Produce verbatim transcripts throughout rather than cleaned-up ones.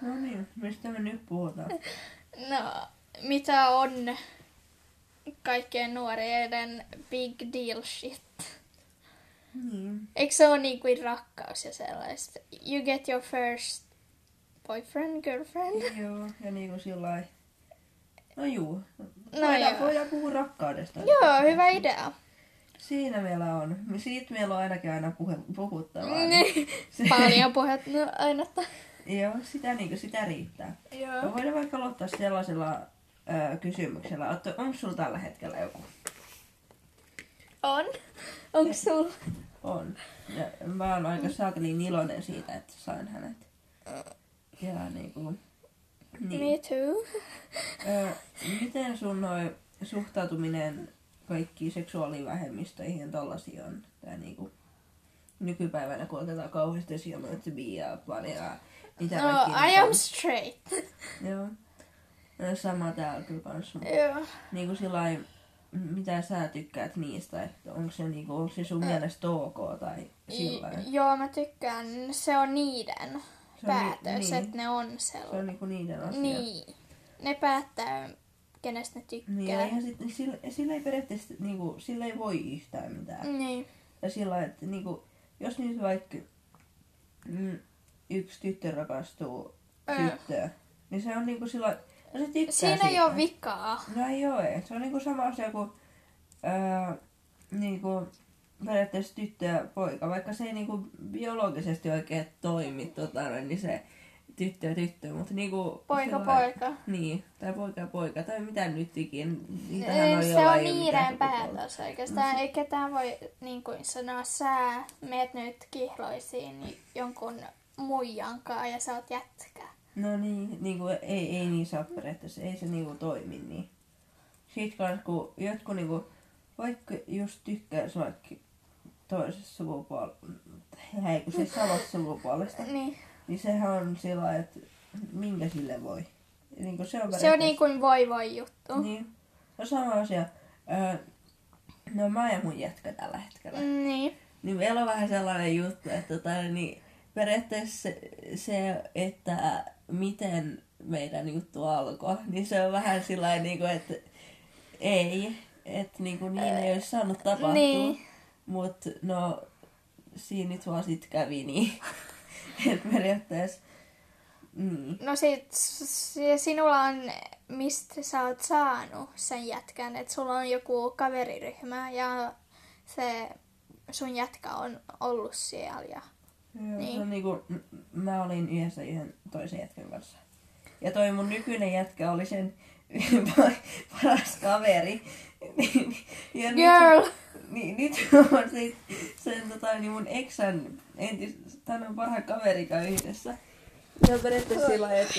No niin, mistä me nyt puhutaan? No, mitä on kaikkien nuoreiden big deal shit? Niin. Eikö se ole niin kuin rakkaus ja sellaista? You get your first boyfriend, girlfriend? Joo, ja niin kuin sillai. No juu, no voidaan, joo. voidaan puhua rakkaudesta. Joo, hyvä niin. idea. Siinä meillä on. Siitä meillä on ainakin aina puhe- puhuttavaa. Niin. Paljon puhuttavaa aina. Joo, sitä, niin kuin, sitä riittää. Joo. Mä voidaan vaikka aloittaa sellaisella ö, kysymyksellä. Otto, onko sulla tällä hetkellä joku? On. Onko sulla? On. Ja mä oon aika saakelin iloinen siitä, että sain hänet. Ja niinku... Niin. Me too. Ö, miten sun noi suhtautuminen kaikkiin seksuaalivähemmistöihin ja tollasia on? Tai niinku... Nykypäivänä kun otetaan kauheasti silloin, että biaa paljon. Mitä no, I am on. Straight. Joo. Sama täällä kyllä kanssa. Joo. Niinku sillain... Mitä sä tykkäät niistä, että onko se, niinku, onko se sun mielestä ok tai sillain? I, joo, mä tykkään. Se on niiden se päätös, ni- että ne on sellainen. Se on niinku niiden asia. Niin. Ne päättää, kenestä ne tykkää. Niin, eihän sit, sillä, sillä ei periaatteessa, niinku, sillä ei voi yhtään mitään. Niin. Ja sillä että niinku, jos nyt vaikka mm, yksi tyttö rakastuu mm. tyttöön, niin se on niinku sillä... No, siinä ei oo vikaa. No ei oo, ei. Se on niinku sama asia kuin öö, niinku, periaatteessa tyttö ja poika. Vaikka se ei niinku biologisesti oikein toimi, tota, niin se tyttö ja tyttö. Mutta niinku, poika poika. Niin, tai poika poika. Tai mitä nyt ikin. Ei, se on niiden päätös oikeastaan. No, ei ketään voi niinku, sanoa, sä meet nyt kihloisiin jonkun muijankaan ja sä oot jätkä. No niin, niinku, ei, ei niin saa periaatteessa, ei se niinku toimi niin. Siitä kanssa, kun jotkut niinku, vaikka just tykkäis vaikka toisessa sukupuolesta, ei kun se samasta sukupuolesta, niin. niin sehän on sillä että minkä sille voi. Niinku, se on, se on niin kuin voi voi juttu. Niin. No sama asia, öö, no mä ja mun jätkä tällä hetkellä. Niin. Niin meillä on vähän sellainen juttu, että tota niin... Periaatteessa se, että miten meidän juttu alkoi, niin se on vähän sillain, että ei, että niin ei olisi saanut tapahtua, niin. Mutta no siinä nyt vaan sit kävi niin, että periaatteessa... Mm. No sit sinulla on, mistä sä oot saanut sen jätkän, että sulla on joku kaveriryhmä ja se sun jätkä on ollut siellä ja... Joo, niin. Se on niinku, mä olin yhdessä yhden toisen jätkän kanssa. Ja toi mun nykyinen jätkä oli sen paras kaveri. Ja Girl! Nyt, niin, nyt on siis sen tota, niin mun eksän entis, tämän parhaan kaverikaan yhdessä. Ja periaatteessa sillä lailla, että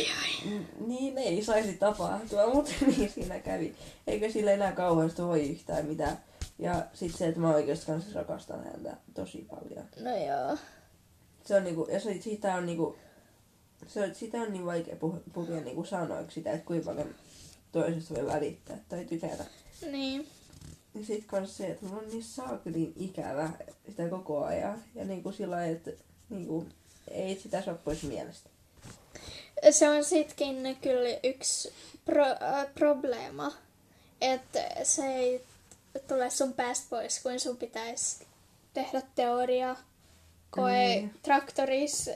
niin ei saisi tapahtua, mutta niin siinä kävi. Eikö sillä enää kauheasti voi yhtään mitään. Ja sit se, että mä oikeastaan rakastan häntä tosi paljon. No joo. Se on niinku, ja se, siitä on niinku, se, sitä on niin vaikea puhua, puhua niinku sanoiksi sitä, että kuinka paljon toisesta voi välittää tai tykätä. Niin. Ja sit kans se, että mulla on niin saakelin ikävä sitä koko ajan. Ja niinku sillä lailla, että niinku, ei sitä saa pois mielestä. Se on sitkin kyllä yksi pro, äh, probleema, että se ei tule sun päästä pois, kun sun pitäisi tehdä teoriaa. Koe, mm. traktoris,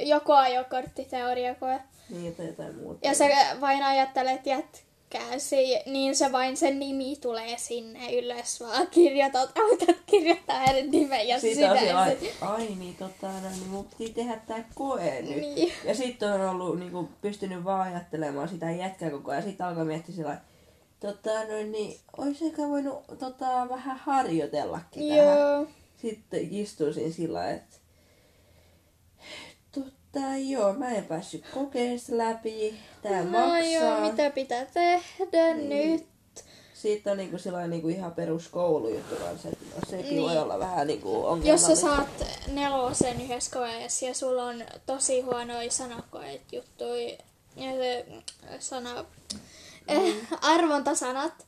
joku ajokorttiteoriakoe. Niin, tai jotain muuta. Ja sä vain ajattelet jätkääsi, niin se vain sen nimi tulee sinne ylös, vaan kirjoitat, autat kirjoittaa hänen nimen ja sitä. Ai, ai niin, tota, no, niin mun piti tehdä tää koe nyt. Niin. Ja sit on ollut, niinku, pystynyt vaan ajattelemaan sitä jätkää koko ajan. Ja sit alkaa miettiä sillä tota, no niin, ois ehkä voinut tota, vähän harjoitellakin tähän. Sitten istuisin sillä, että tota joo, mä en päässyt kokeessa läpi, tää no maksaa. Joo, mitä pitää tehdä niin. nyt? Siitä on niinku sillain niinku ihan peruskoulujuttu kanssa, että no, sekin niin. voi olla vähän niinku ongelmallista. Jos sä saat nelosen yhdessä koeessa ja sulla on tosi huonoja sanakoet juttuja, sana, mm. eh, arvontasanat.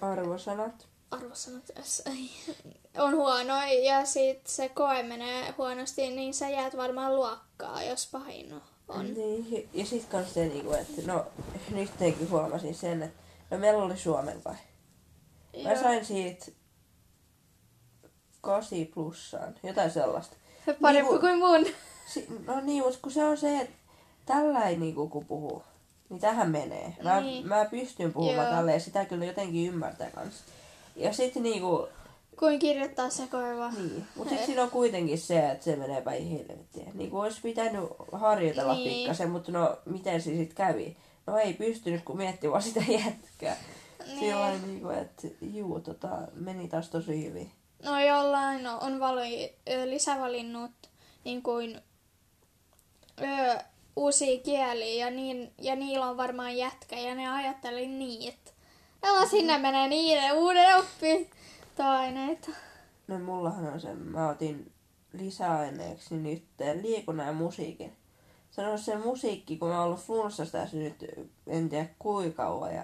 Arvosanat. Arvosanat. on huono ja sit se koe menee huonosti, niin sä jäät varmaan luokkaa, jos pahin on. Niin, ja sit kans se niinku, että no nyt teikin huomasin sen, että no meillä oli suomen vai? Mä Joo. sain siitä kasi plussaan, jotain sellaista. Parempi niin, kuin mun. Si- no niin, mutta kun se on se, että tälläin niinku kun puhuu, niin tähän menee. Mä, niin. mä pystyn puhumaan Joo. tälleen, sitä kyllä jotenkin ymmärtää kans. Ja sit niinku... Kuin kirjoittaa se koeva. Niin, mutta sitten siinä on kuitenkin se, että se menee päin helvettiä. Niin kuin olisi pitänyt harjoitella niin. pikkasen, mutta no miten se sitten kävi? No ei pystynyt, kun mietti vaan sitä jätkää. Niin. Sillain niin kuin, että juu, tota, meni taas tosi hyvin. No jollain no, on vali- lisävalinnut niin kuin, ö, uusia kieliä ja, niin, ja niillä on varmaan jätkä ja ne ajatteli niitä. No sinne menee niiden uuden oppi. Aineita. No mullahan on se, mä otin lisäaineeksi nyt liikunnan ja musiikin. Sanoin se musiikki, kun mä oon ollut flunssasta tässä nyt en tiedä kuinka kauan. Ja,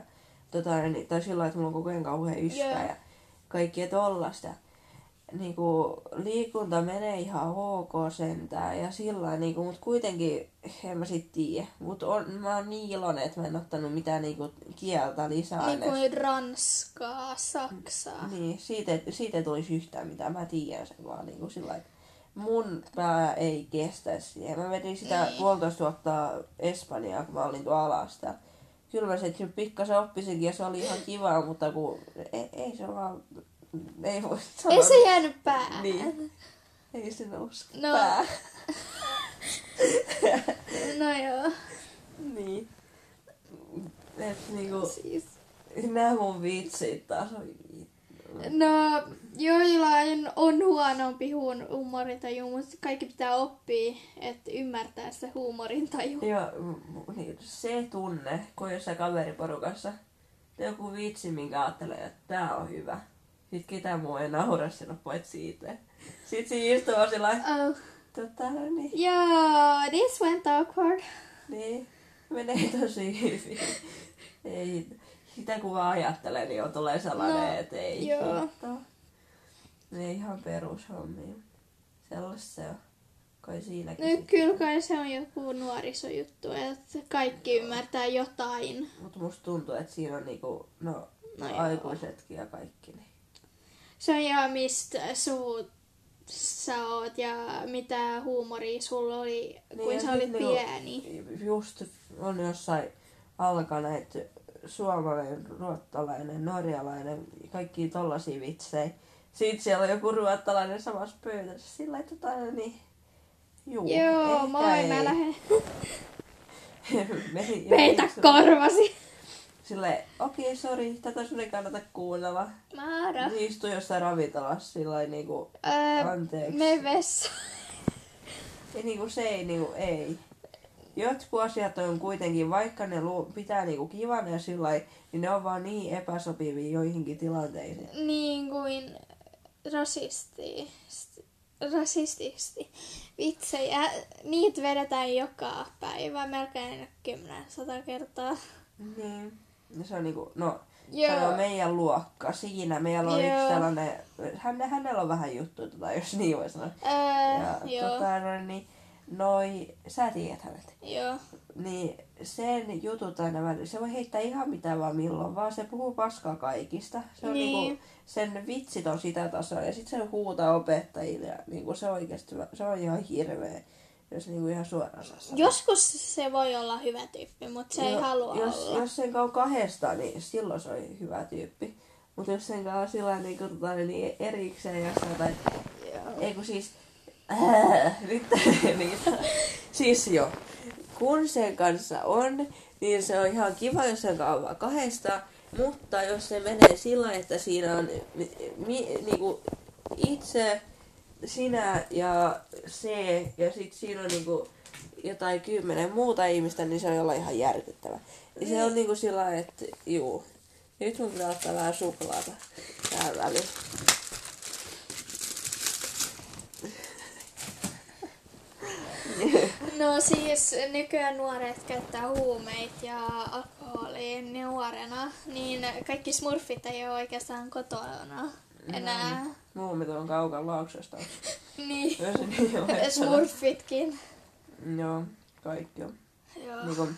tota, tai sillä että mulla on koko ajan kauhean yskä yeah. ja kaikkea tollasta. Niin kun, liikunta menee ihan ok sentään ja sillä niin kun, mut kuitenkin en mä sit tiedä. Mut on, mä oon niin iloinen, että mä en ottanut mitään niin kun, kieltä lisää. Niin kuin ranskaa, saksaa. Niin, siitä, siitä ei tulisi yhtään mitään. Mä tiedän sen vaan niin kun, sillä että mun pää ei kestä siihen. Mä vedin sitä niin. puolitoista vuotta Espanjaa, kun mä olin tuolla alasta. Kyllä mä se pikkasen oppisinkin ja se oli ihan kivaa, mutta kun ei, ei se vaan... Ei, ei se jäänyt päähän. Niin. Ei se nousu no. päähän. No joo. Niin. Et niinku... Siis. Nää mun vitsit taas on... No joillain on huonompi huon huumorintaju, mutta kaikki pitää oppia, että ymmärtää se huumorintaju. Joo, niin se tunne, kun jossain kaveriporukassa joku vitsi, minkä ajattelee, että tää on hyvä. Sitten ketään muu ei naura sinua paitsi itse. Sitten siinä istuu vaan sellainen, oh. tota niin. Joo, this went awkward. Niin, menee tosi hyvin. Ei, sitä kun vaan ajattelee, niin on tulee sellainen, no, että ei hittaa. Ne ihan perushommia. Sellaista se on. Kai siinäkin. No, kyllä kai se on joku nuorisojuttu, että kaikki no. ymmärtää jotain. Mutta musta tuntuu, että siinä on niinku, no, no aikuisetkin ja kaikki. Niin. Se on ihan mistä suut, sä oot ja mitä huumoria sulla oli, niin kun sä olit pieni. Just on jossain alkaa näitä suomalainen, ruottalainen, norjalainen, kaikki tollasia vitsejä. Sitten siellä on joku ruottalainen samassa pöydässä. Sillä ei tota niin, juu, joo, moi, ei. Mä lähden. Peitä korvasi. Silleen, okei, okay, sori, tätä sun ei kannata kuunnella. Maara. Niin istu jossain ravintolassa sillain niinku, öö, anteeksi. Mene vessaan. Ja niinku se ei niinku, ei. Jotkut asiat on kuitenkin, vaikka ne lu- pitää niinku kivana ja sillain, niin ne on vaan niin epäsopivia joihinkin tilanteisiin. Niin kuin rasisti. Rasististi. Vitsejä, niitä vedetään joka päivä, melkein kymmenen sata kertaa. Niin. No se on niinku, no, se on meidän luokka. Siinä meillä on joo. yksi sellainen, häne, hänellä on vähän juttuja, tota, jos niin voi sanoa. Öö, ja tota, no, niin, noi, sä tiedät hänet. Joo. Niin sen jutut aina välillä, se voi heittää ihan mitä vaan milloin, vaan se puhuu paskaa kaikista. Se on niin. niinku, sen vitsit on sitä tasoa ja sit se huutaa opettajille ja niinku se oikeesti, se on ihan hirveä. Jos niinku ihan suoraan saa sanoa. Joskus se voi olla hyvä tyyppi, mutta se jo, ei halua jos, olla. Jos sen kanssa on kahdesta, niin silloin se on hyvä tyyppi. Mutta jos sen kanssa on sillä niinku, tota, niin erikseen jossain tai... Ei kun siis... Äh, nyt niitä. Siis joo. Kun sen kanssa on, niin se on ihan kiva, jos sen kanssa on vaan kahdesta. Mutta jos se menee sillä, että siinä on mi, mi, niinku, itse... sinä ja se, ja sit siinä on niinku jotain kymmenen muuta ihmistä, niin se on jollain ihan järkyttävä. Ja se on niinku sillä lailla, että juu, nyt mun pitää ottaa vähän suklaata tähän väliin. No siis nykyään nuoret käyttää huumeita ja alkoholia nuorena, niin kaikki smurfit ei oo oikeastaan kotona enää. No. muumit on kaukan Lauksesta. Niin. Smurfitkin. Joo, kaikki on. Joo. Niin kun,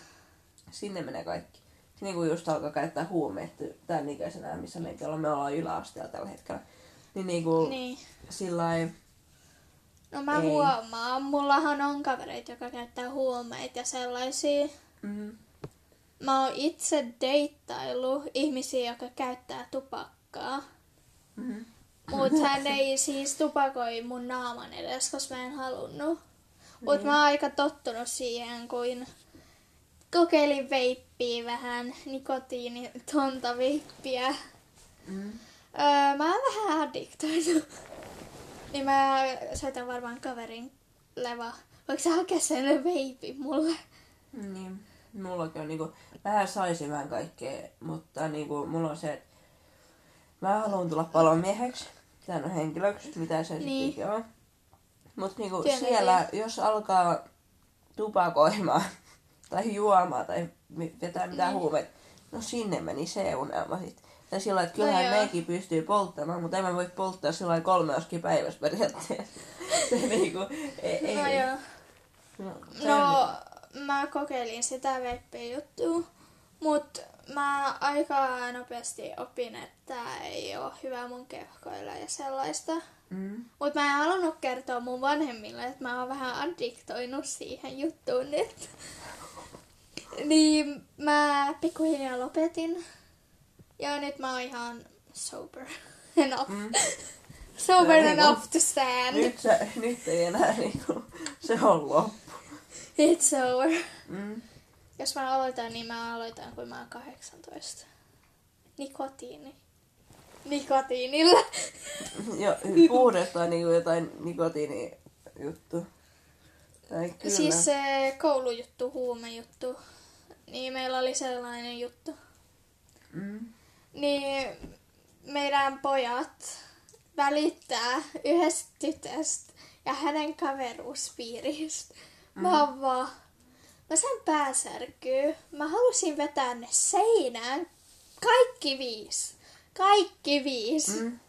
sinne menee kaikki. Niin kuin just alkaa käyttää huumeita tämän ikäisenä, missä me ollaan, ollaan yläasteella tällä hetkellä. Niin niinku niin. Sillai... No mä ei. Huomaan, mullahan on kavereita, jotka käyttää huumeita ja sellaisia. Mm-hmm. Mä oon itse deittailu ihmisiä, jotka käyttää tupakkaa. Mm-hmm. Mut hän ei siis tupakoi mun naaman edes, koska mä en halunnut. Mut mm-hmm. mä oon aika tottunut siihen, kun kokeilin veippiä vähän, nikotiinitonta veippiä. Mm-hmm. Öö, mä oon vähän addiktoinut. Niin mä soitan varmaan kaverin leva. Voitko sä hakea sen veipin mulle? Niin, mullakin on niinku, vähän saisin vähän kaikkea, mutta niinku mulla on se, että mä haluan tulla palomieheksi, tämän henkilöksi, mitä se niin. Sitten on. Mut niinku Työnäkin. Siellä, jos alkaa tupakoimaan tai juomaan tai vetää mitään niin. huumeita, no sinne meni se unelma sitten. Tai sillä että kyllähän no meikin pystyy polttamaan, mutta en mä voi polttaa sillä kolme oskia päivässä periaatteessa. Se niinku, ei, ei. No joo. No, no mä kokeilin sitä veippi-juttua, mut mä aika nopeasti opin, että ei oo hyvä mun keuhkoilla ja sellaista. Mm. Mut mä en halunnut kertoa mun vanhemmille, että mä oon vähän addiktoinut siihen juttuun nyt. Niin mä pikkuhiljaa lopetin. Ja nyt mä oon ihan sober enough. Mm. Sober no, enough niin, to stand. Nyt, se, nyt ei enää niinku, se on loppu. It's over. Mm. Jos mä aloitan, niin mä aloitan, kun mä oon kahdeksantoista. Nikotiini. Nikotiinilla. Joo, uudestaan niinku jotain nikotiinijuttu. Tai kyllä. Siis se koulujuttu, huumejuttu. Niin meillä oli sellainen juttu. Mm. Niin meidän pojat välittää yhdestä tytöstä ja hänen kaveruuspiiristä. Mm. Mä oon vaan, mä sain pääsärkyä. Mä halusin vetää ne seinään. Kaikki viisi. Kaikki viisi. Mm.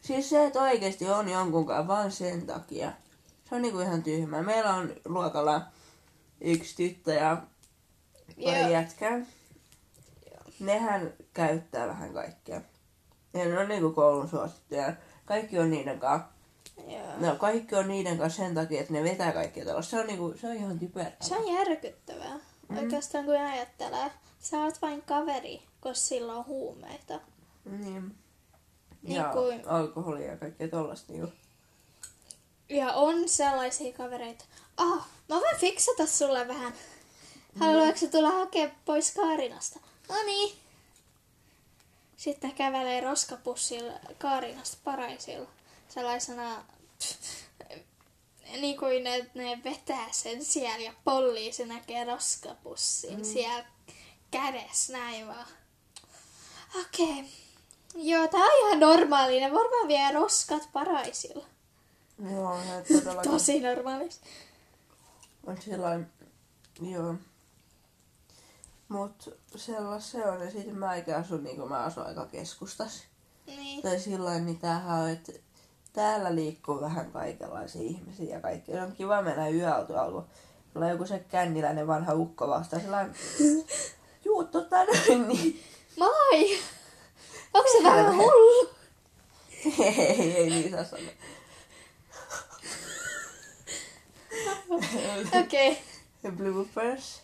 Siis se, että oikeesti on jonkunkaan vaan sen takia. Se on niinku ihan tyhmää. Meillä on luokalla yksi tyttö ja pari jätkää. Nehän käyttää vähän kaikkea. Ja ne on niinku koulun suosittuja. Kaikki on niiden kanssa. Yeah. No kaikki on niiden kanssa sen takia, että ne vetää kaikkea tällaista. Se on, niinku, se on ihan typerää. Se on järkyttävää. Mm. Oikeastaan kun ajattelee, sä oot vain kaveri, koska sillä on huumeita. Niin. niin ja kuin... alkoholia ja kaikkea tollaista. Niinku. Ja on sellaisia kavereita. Ah, mä voin fiksata sulle vähän. Haluatko sä tulla hakea pois Kaarinasta? No niin. Sitten kävelee roskapussilla Kaarinasta Paraisilla. Sellaisena... Pff, niin kuin ne, ne vetää sen siellä ja pollii, se näkee roskapussin mm. siellä kädessä näin vaan. Okei. Okay. Joo, tää on ihan normaali. Ne varmaan vie roskat Paraisilla. Joo, ne todellakin. Tosi normaalisti. On sellainen... Joo. Mut sellas se on, ja sit mä eikä asu niinku mä asun aika keskustassa. Niin. Tai sillain, niin tämähän on, että täällä liikkuu vähän kaikenlaisia ihmisiä ja kaikkea. Se on kiva mennä yöautoaluun. Tulee joku se känniläinen vanha ukko vastaan sillain, juu, tota noin, niin. Moi! Onko se vähän hullu? Ei, ei, ei niin saa sanoa. Okei. Okay. Bloopers.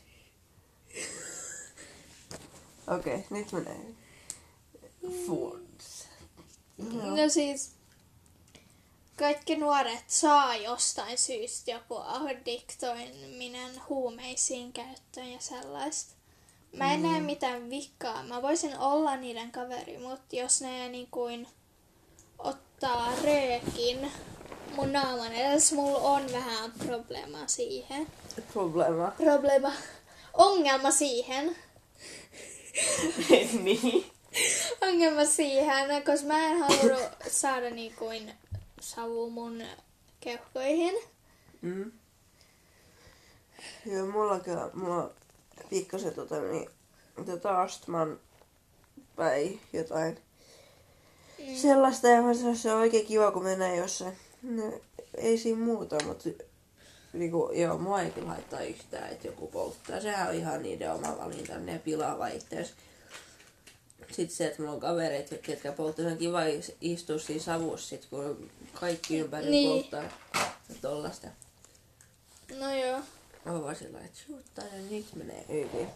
Okei, okay, nyt menee. Foods. No. no siis, kaikki nuoret saa jostain syystä joku addiktoiminen huumeisiin käyttöön ja sellaista. Mä en mm. näe mitään vikaa. Mä voisin olla niiden kaveri, mutta jos ne niin kuin ottaa röökin mun naaman edes, mulla on vähän probleema siihen. Problema. Problema. Ongelma siihen. Niin. Ongelma siihen, koska mä en halunnut saada niin kuin savua mun keuhkoihin. Mm. Joo, mullakin mulla pikkasen tota, niin, tota astman päin jotain. Mm. Sellaista, ja se on oikein kiva, kun mennään jossain. No, ei siinä muuta, mutta niin kuin, joo, mua ei kyllä haittaa yhtään, että joku polttaa. Sehän on ihan niiden oma valinta, ne pilaa itseänsä. Sitten se, että mulla on kavereita, ketkä polttaa, se on kiva istua siinä savussa, sit, kun kaikki ympäri niin polttaa tollaista. No joo. Mä vaan sillä, että suuttaa ja nyt menee hyvin.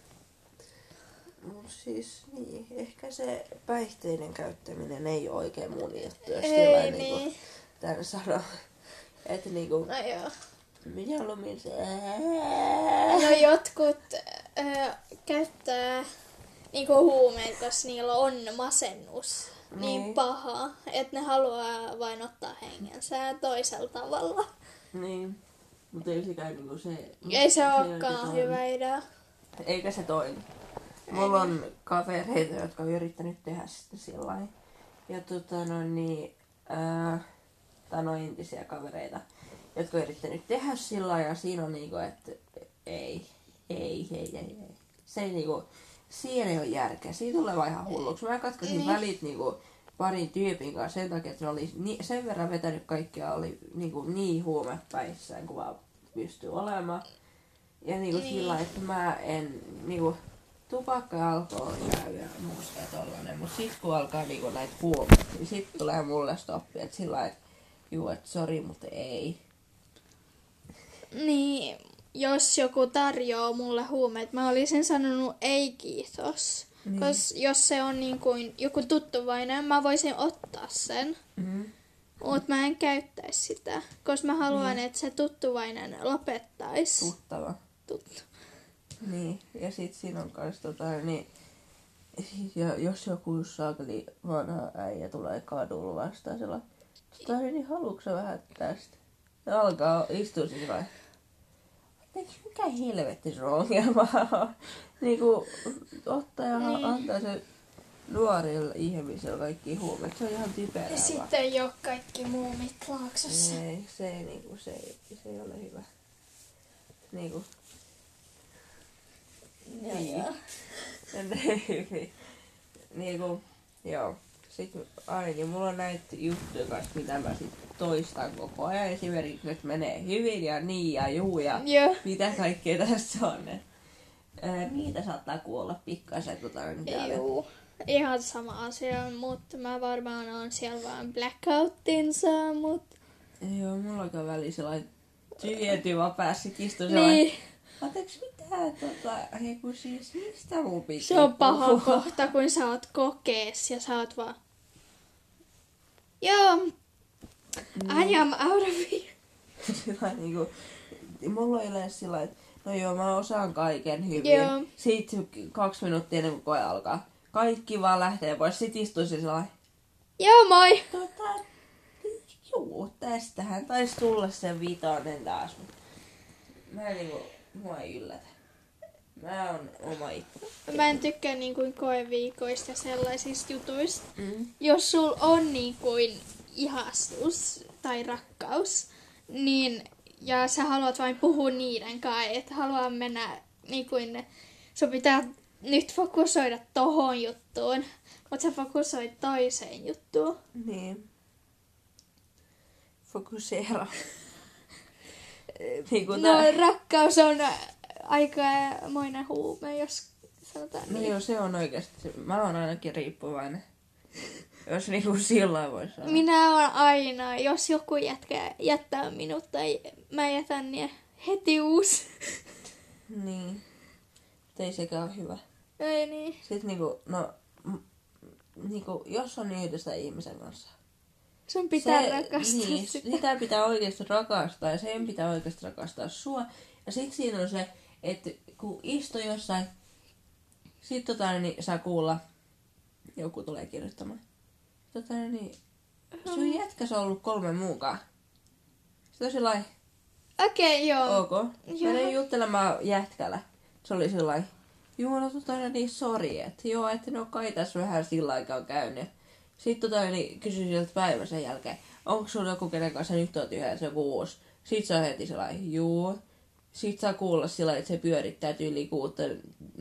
Mut siis niin, ehkä se päihteiden käyttäminen ei ole oikein mun juttu, jos sillä niinku tän sanoo. Että niinku, no joo. Mieluummin se... No jotkut äh, käyttää niinku huumeita, koska niillä on masennus niin, niin paha, että ne haluaa vain ottaa hengensä toisella tavalla. Niin. Mutta ei sekään niinku se... Ei se, se olekaan hyvä idea. Eikä se toimi. Mulla on kavereita, jotka on yrittänyt tehdä sitä sillain. Ja tota noin niin... Äh, tai noin entisiä kavereita, jotka on yrittänyt tehdä sillain. Ja siinä on niinku, että ei, ei, ei, ei, ei. Se ei niinku... Siinä ei ole järkeä. Siinä tulee vaan ihan hulluksi. Mä katkasin niin välit niinku parin tyypin kanssa sen takia, että ne oli ni- sen verran vetänyt kaikkia, oli niinku niin huumepäissään kuin vaan pystyi olemaan. Ja niinku niin sillä, että mä en niinku... Tupakka ja alkoholi käy ja muusta tollanen, mut sit kun alkaa niinku näitä huomiota, niin sit tulee mulle stoppi, et sillä lailla, et juu, et sori, mut ei. Niin, jos joku tarjoaa mulle huumeet, mä olisin sanonut ei kiitos. Niin. Kos jos se on niin kuin joku tuttuvainen, mä voisin ottaa sen, mm-hmm. mut mä en käyttäis sitä, koska mä haluan, niin, että se tuttuvainen lopettais. Tuttava. Tuttu. Niin, ja sit siinä on kans tota, niin, ja jos joku sakli vanha äijä tulee kadulla vastaan sillä, tota niin haluatko vähän tästä? Ja alkaa istua siis vai? Mikä helvetti sun ongelma on? Niinku, ottaa ja niin antaa se nuorille ihmisille kaikki huumeet, se on ihan typerää. Ja sitten ei oo kaikki muumit Laaksossa. Ei, se ei niinku, se ei, se ei ole hyvä. Niinku. Joo, joo. Niinku, joo. Sitten ainakin mulla on näitä juttuja kanssa, mitä mä sit toistan koko ajan. Esimerkiksi, että menee hyvin ja niin ja juu ja joo, mitä kaikkea tässä on. Ää, niitä saattaa kuolla pikkasen tota täällä. Juu, ihan sama asia, mutta mä varmaan on siellä vaan blackouttinsa, mutta... Joo, mulla on aika väliin sellainen tyhjentyvä päässyt istuun sellainen... Ooteks mitään tota, heiku siis mistä mun pitää? Se on paha puhua kohta, kun sä oot kokees ja sä oot vaan... Joo, no. I am out of here. Sillä niinku, mulla on yleensä sillä, että no joo, mä osaan kaiken hyvin. Joo. Sitten kaksi minuuttia ennen kuin koe alkaa. Kaikki vaan lähtee pois, sit istuu se sillä. Joo, moi! Tota, juu, tästähän taisi tulla se vitonen taas. Mä niinku... Mua ei yllätä. Mä oon oma itse. Mä en tykkää niin kuin koeviikoista ja sellaisista jutuista. Mm. Jos sul on niin kuin ihastus tai rakkaus, niin ja sä haluat vain puhua niiden kanssa, että haluaa mennä niin kuin, sun pitää nyt fokusoida tohon juttuun, mutta sä fokusoit toiseen juttuun. Niin. Fokuseera. Niin no tää... rakkaus on aikamoinen huume, jos sanotaan niin. No joo, se on oikeasti. Mä oon ainakin riippuvainen. Jos niinku sillä voi sanoa. Minä oon aina. Jos joku jätkää, jättää minut tai mä jätän, niin heti uusi. Niin. Ei sekään ole hyvä. Ei niin. Sitten niinku, no, niinku, jos on yhdessä ihmisen kanssa. Sun pitää se, rakastaa niin, sitä. Sitä pitää oikeasti rakastaa ja sen pitää oikeasti rakastaa sua. Ja siksi siinä on se, että kun istu jossain, sit tota niin saa kuulla, joku tulee kirjoittamaan. Tota niin, sun jätkäs on ollut kolme muukaan. Sitten on sellainen. Okei, okay, joo. Ok. Menen juttelemaan jätkällä. Se oli sellainen. Juu, no tota niin, sori. Et, joo, että no kai tässä vähän sillä aikaa on käynyt. Sitten tota, niin kysyin sieltä päivän sen jälkeen, onko sulla joku, kenen kanssa nyt oot yhdessä joku uusi? Sitten se on heti sellainen, juu. Sitten saa kuulla sillä, että se pyörittää tyyliin kuutta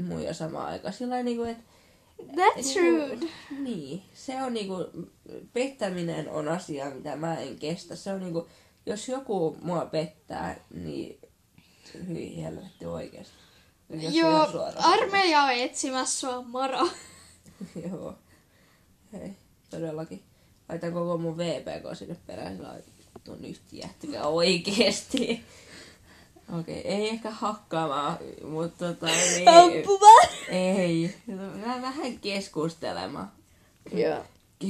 muja samaan aikaan. Sillä niin kuin, että That's rude. Niin. Se on niinku, pettäminen on asia, mitä mä en kestä. Se on niinku, jos joku mua pettää, niin hyi helvetti oikeesti. Jos joo, armeija on etsimässä sua, moro. Joo. Hei, todellakin. Laitan koko mun V P K sinne perään, sillä on nyt jähtikää oikeesti. Okei, okay, ei ehkä hakkaamaan, mutta tota niin... Ampumaan! Ei, vähän, vähän keskustelemaan. Joo.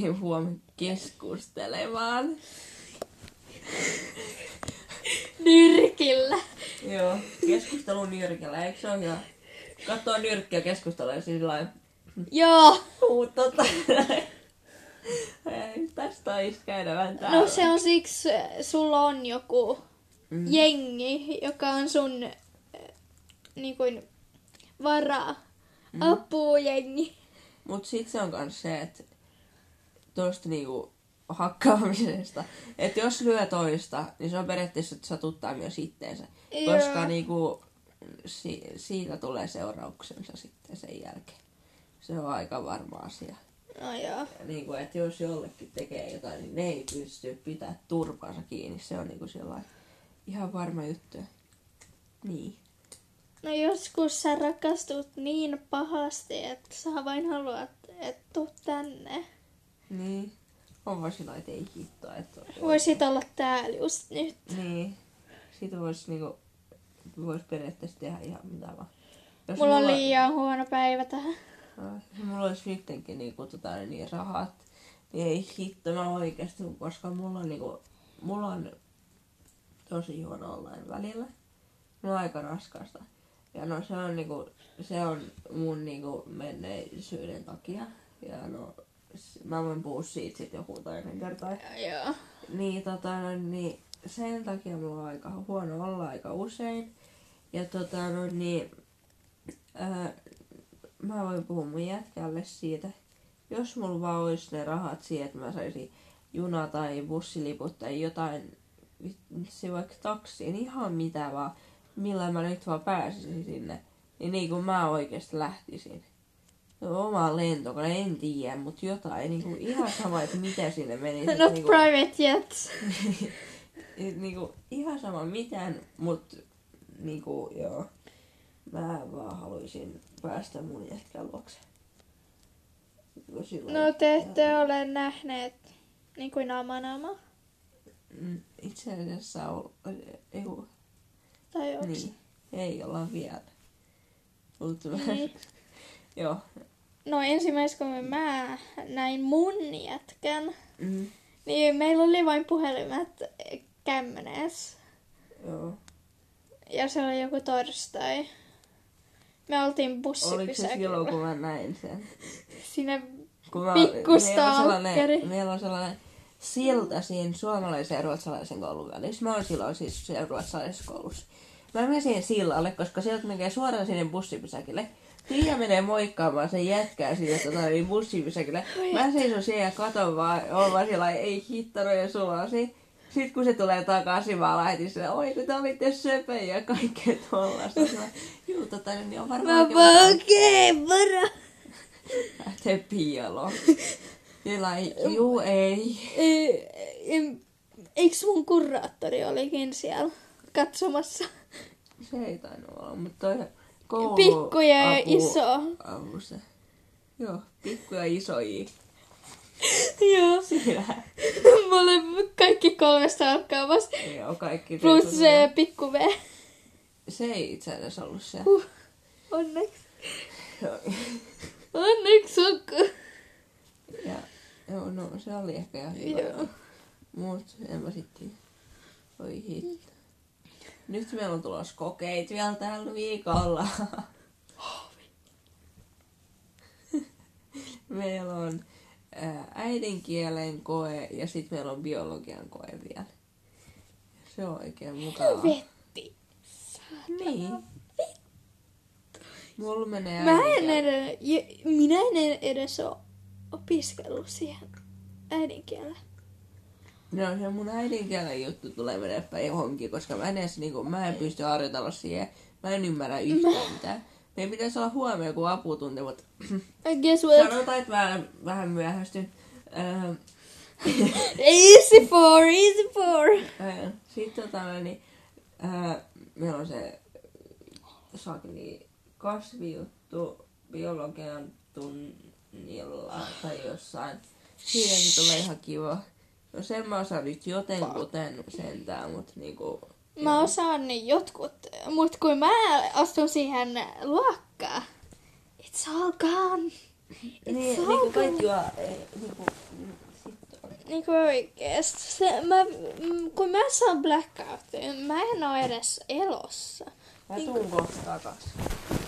Yeah. Huomenna keskustelemaan. Nyrkillä. Joo, keskustelu nyrkillä, eikö se ole hyvä? Kattoo nyrkkiä keskustelua ja sillä joo! Mutta tota... Tästä taisi käydä vähän täällä. No se on siksi, sulla on joku... Mm. jengi, joka on sun äh, niin kuin varaa, mm. apujengi. Mut sit se on kans se, että tosta niinku hakkaamisesta, että jos lyö toista, niin se on periaatteessa, että satuttaa myös itteensä. Joo. Koska niinku si- siitä tulee seurauksensa sitten sen jälkeen. Se on aika varma asia. No joo. Niinku, että jos jollekin tekee jotain, niin ne ei pysty pitää turpaansa kiinni. Se on niinku sellainen ihan varma juttu. Niin. No joskus sä rakastut niin pahasti, että sä vain haluat, että tuu tänne. Niin. On vaan sillä, et ei hittoa. Et voisit olla täällä just nyt. Niin. Siitä vois niinku, vois periaatteessa tehdä ihan mitä vaan. Mulla, mulla on liian huono päivä tähän. Mulla olisi nyttenkin niinku tota niin rahat. Niin ei hitto, mä oikeesti, koska mulla on niinku, mulla on tosi huono ollaan välillä. No aika raskasta. Ja no se on niinku, se on mun niinku menneisyyden takia. Ja no mä voin puhua siitä sit joku toinen kerta. Joo. Niin tota no, niin sen takia mulla on aika huono olla aika usein. Ja tota no niin ää, mä voin puhua mun jätkälle siitä. Jos mulla vaan ois ne rahat siihen, että mä saisin juna tai bussiliput tai jotain, se vaikka taksiin, ihan mitä vaan, millä mä nyt vaan pääsisin sinne, niin niin kuin mä oikeesti lähtisin. No, oma lentokone, en tiedä, mut jotain, niin kuin ihan sama, että mitä sinne meni. Not niin kuin, private jets. Niin kuin, ihan sama mitään, mut niin kuin, joo, mä vaan haluisin päästä mun jätkän luokse. Silloin, no te ette ole nähneet niin kuin naama naama. Itse asiassa on... Ei ole. Tai onko niin. Ei olla vielä. Niin. Joo. No ensimmäis kun mä näin mun jätkän, mm-hmm. niin meillä oli vain puhelimet kämmenes. Joo. Ja se oli joku torstai. Me oltiin bussipysäkillä. Oliko se silloin kun mä näin sen? Siinä pikkustalkkeri. Meillä on sellainen... siltä siinä suomalaisen ja ruotsalaisen koulun välissä. Mä oon silloin siis siellä ruotsalaisessa koulussa. Mä menen siihen sillalle, koska sieltä menee suoraan sinne bussipysäkille. Tiia menee moikkaamaan sen jätkää sinne tota, niin bussipysäkille. Mä seison siellä ja katon vaan, oon vaan siellä, ei hittaroja sulasi. Sitten kun se tulee takaisin, mä lähetin sille, oi kun te olitte söpöjä ja kaikkea tuollaista. Juu, tota niin on varmaan... Mä vaan okei, moro! Lähtee piialoon. Sillä ei, juu, ei. Eikö mun kuraattori olikin siellä katsomassa? Se ei tainnut olla, mutta toi koulu... Pikku ja iso. Apu se. Joo, pikku ja iso i. Joo. Siinä. Mä olen kaikki kolmesta alkaamassa. Joo, kaikki. Plus se pikku V. Se ei itse asiassa ollut se. Huh, onneksi. Onneksi onko. Ja, joo, no se oli ehkä ihan hyvä. Joo. Mut en mä sitten. Oi hitto. Nyt meillä on tulossa kokeet vielä tällä viikolla. Meillä on ää, äidinkielen koe ja sit meillä on biologian koe vielä. Se on oikein mukavaa. Vetti. Niin. Vittu. Mulla menee äidinkielen. Mä en edes, minä en edes oo opiskellut siihen äidinkielellä. No se mun äidinkielen juttu tulee menevä johonkin, koska mä en, edes, niin kuin, mä en pysty harjoitella siihen. Mä en ymmärrä yhtään mä... mitään. Meidän pitäisi olla huomioon joku aputunti, mutta sanotaan, että vähän, vähän myöhästyn. Uh... easy for, easy for! Uh, Sitten tota, niin, uh, meillä on se sakli kasvijuttu biologian tunnilla tai jossain. Siitäkin tulee ihan kiva. No sen mä osaan nyt jotenkuten sentään, mutta niinku... Mä osaan niin jotkut, mut kun mä astun siihen luokkaan, it's all gone. It's niin, all niinku gone. Kaikki vaan, niinku, niinku oikeesti. Se, mä, kun mä saan blackoutin, mä en oo edes elossa. Mä tuun kohta takas.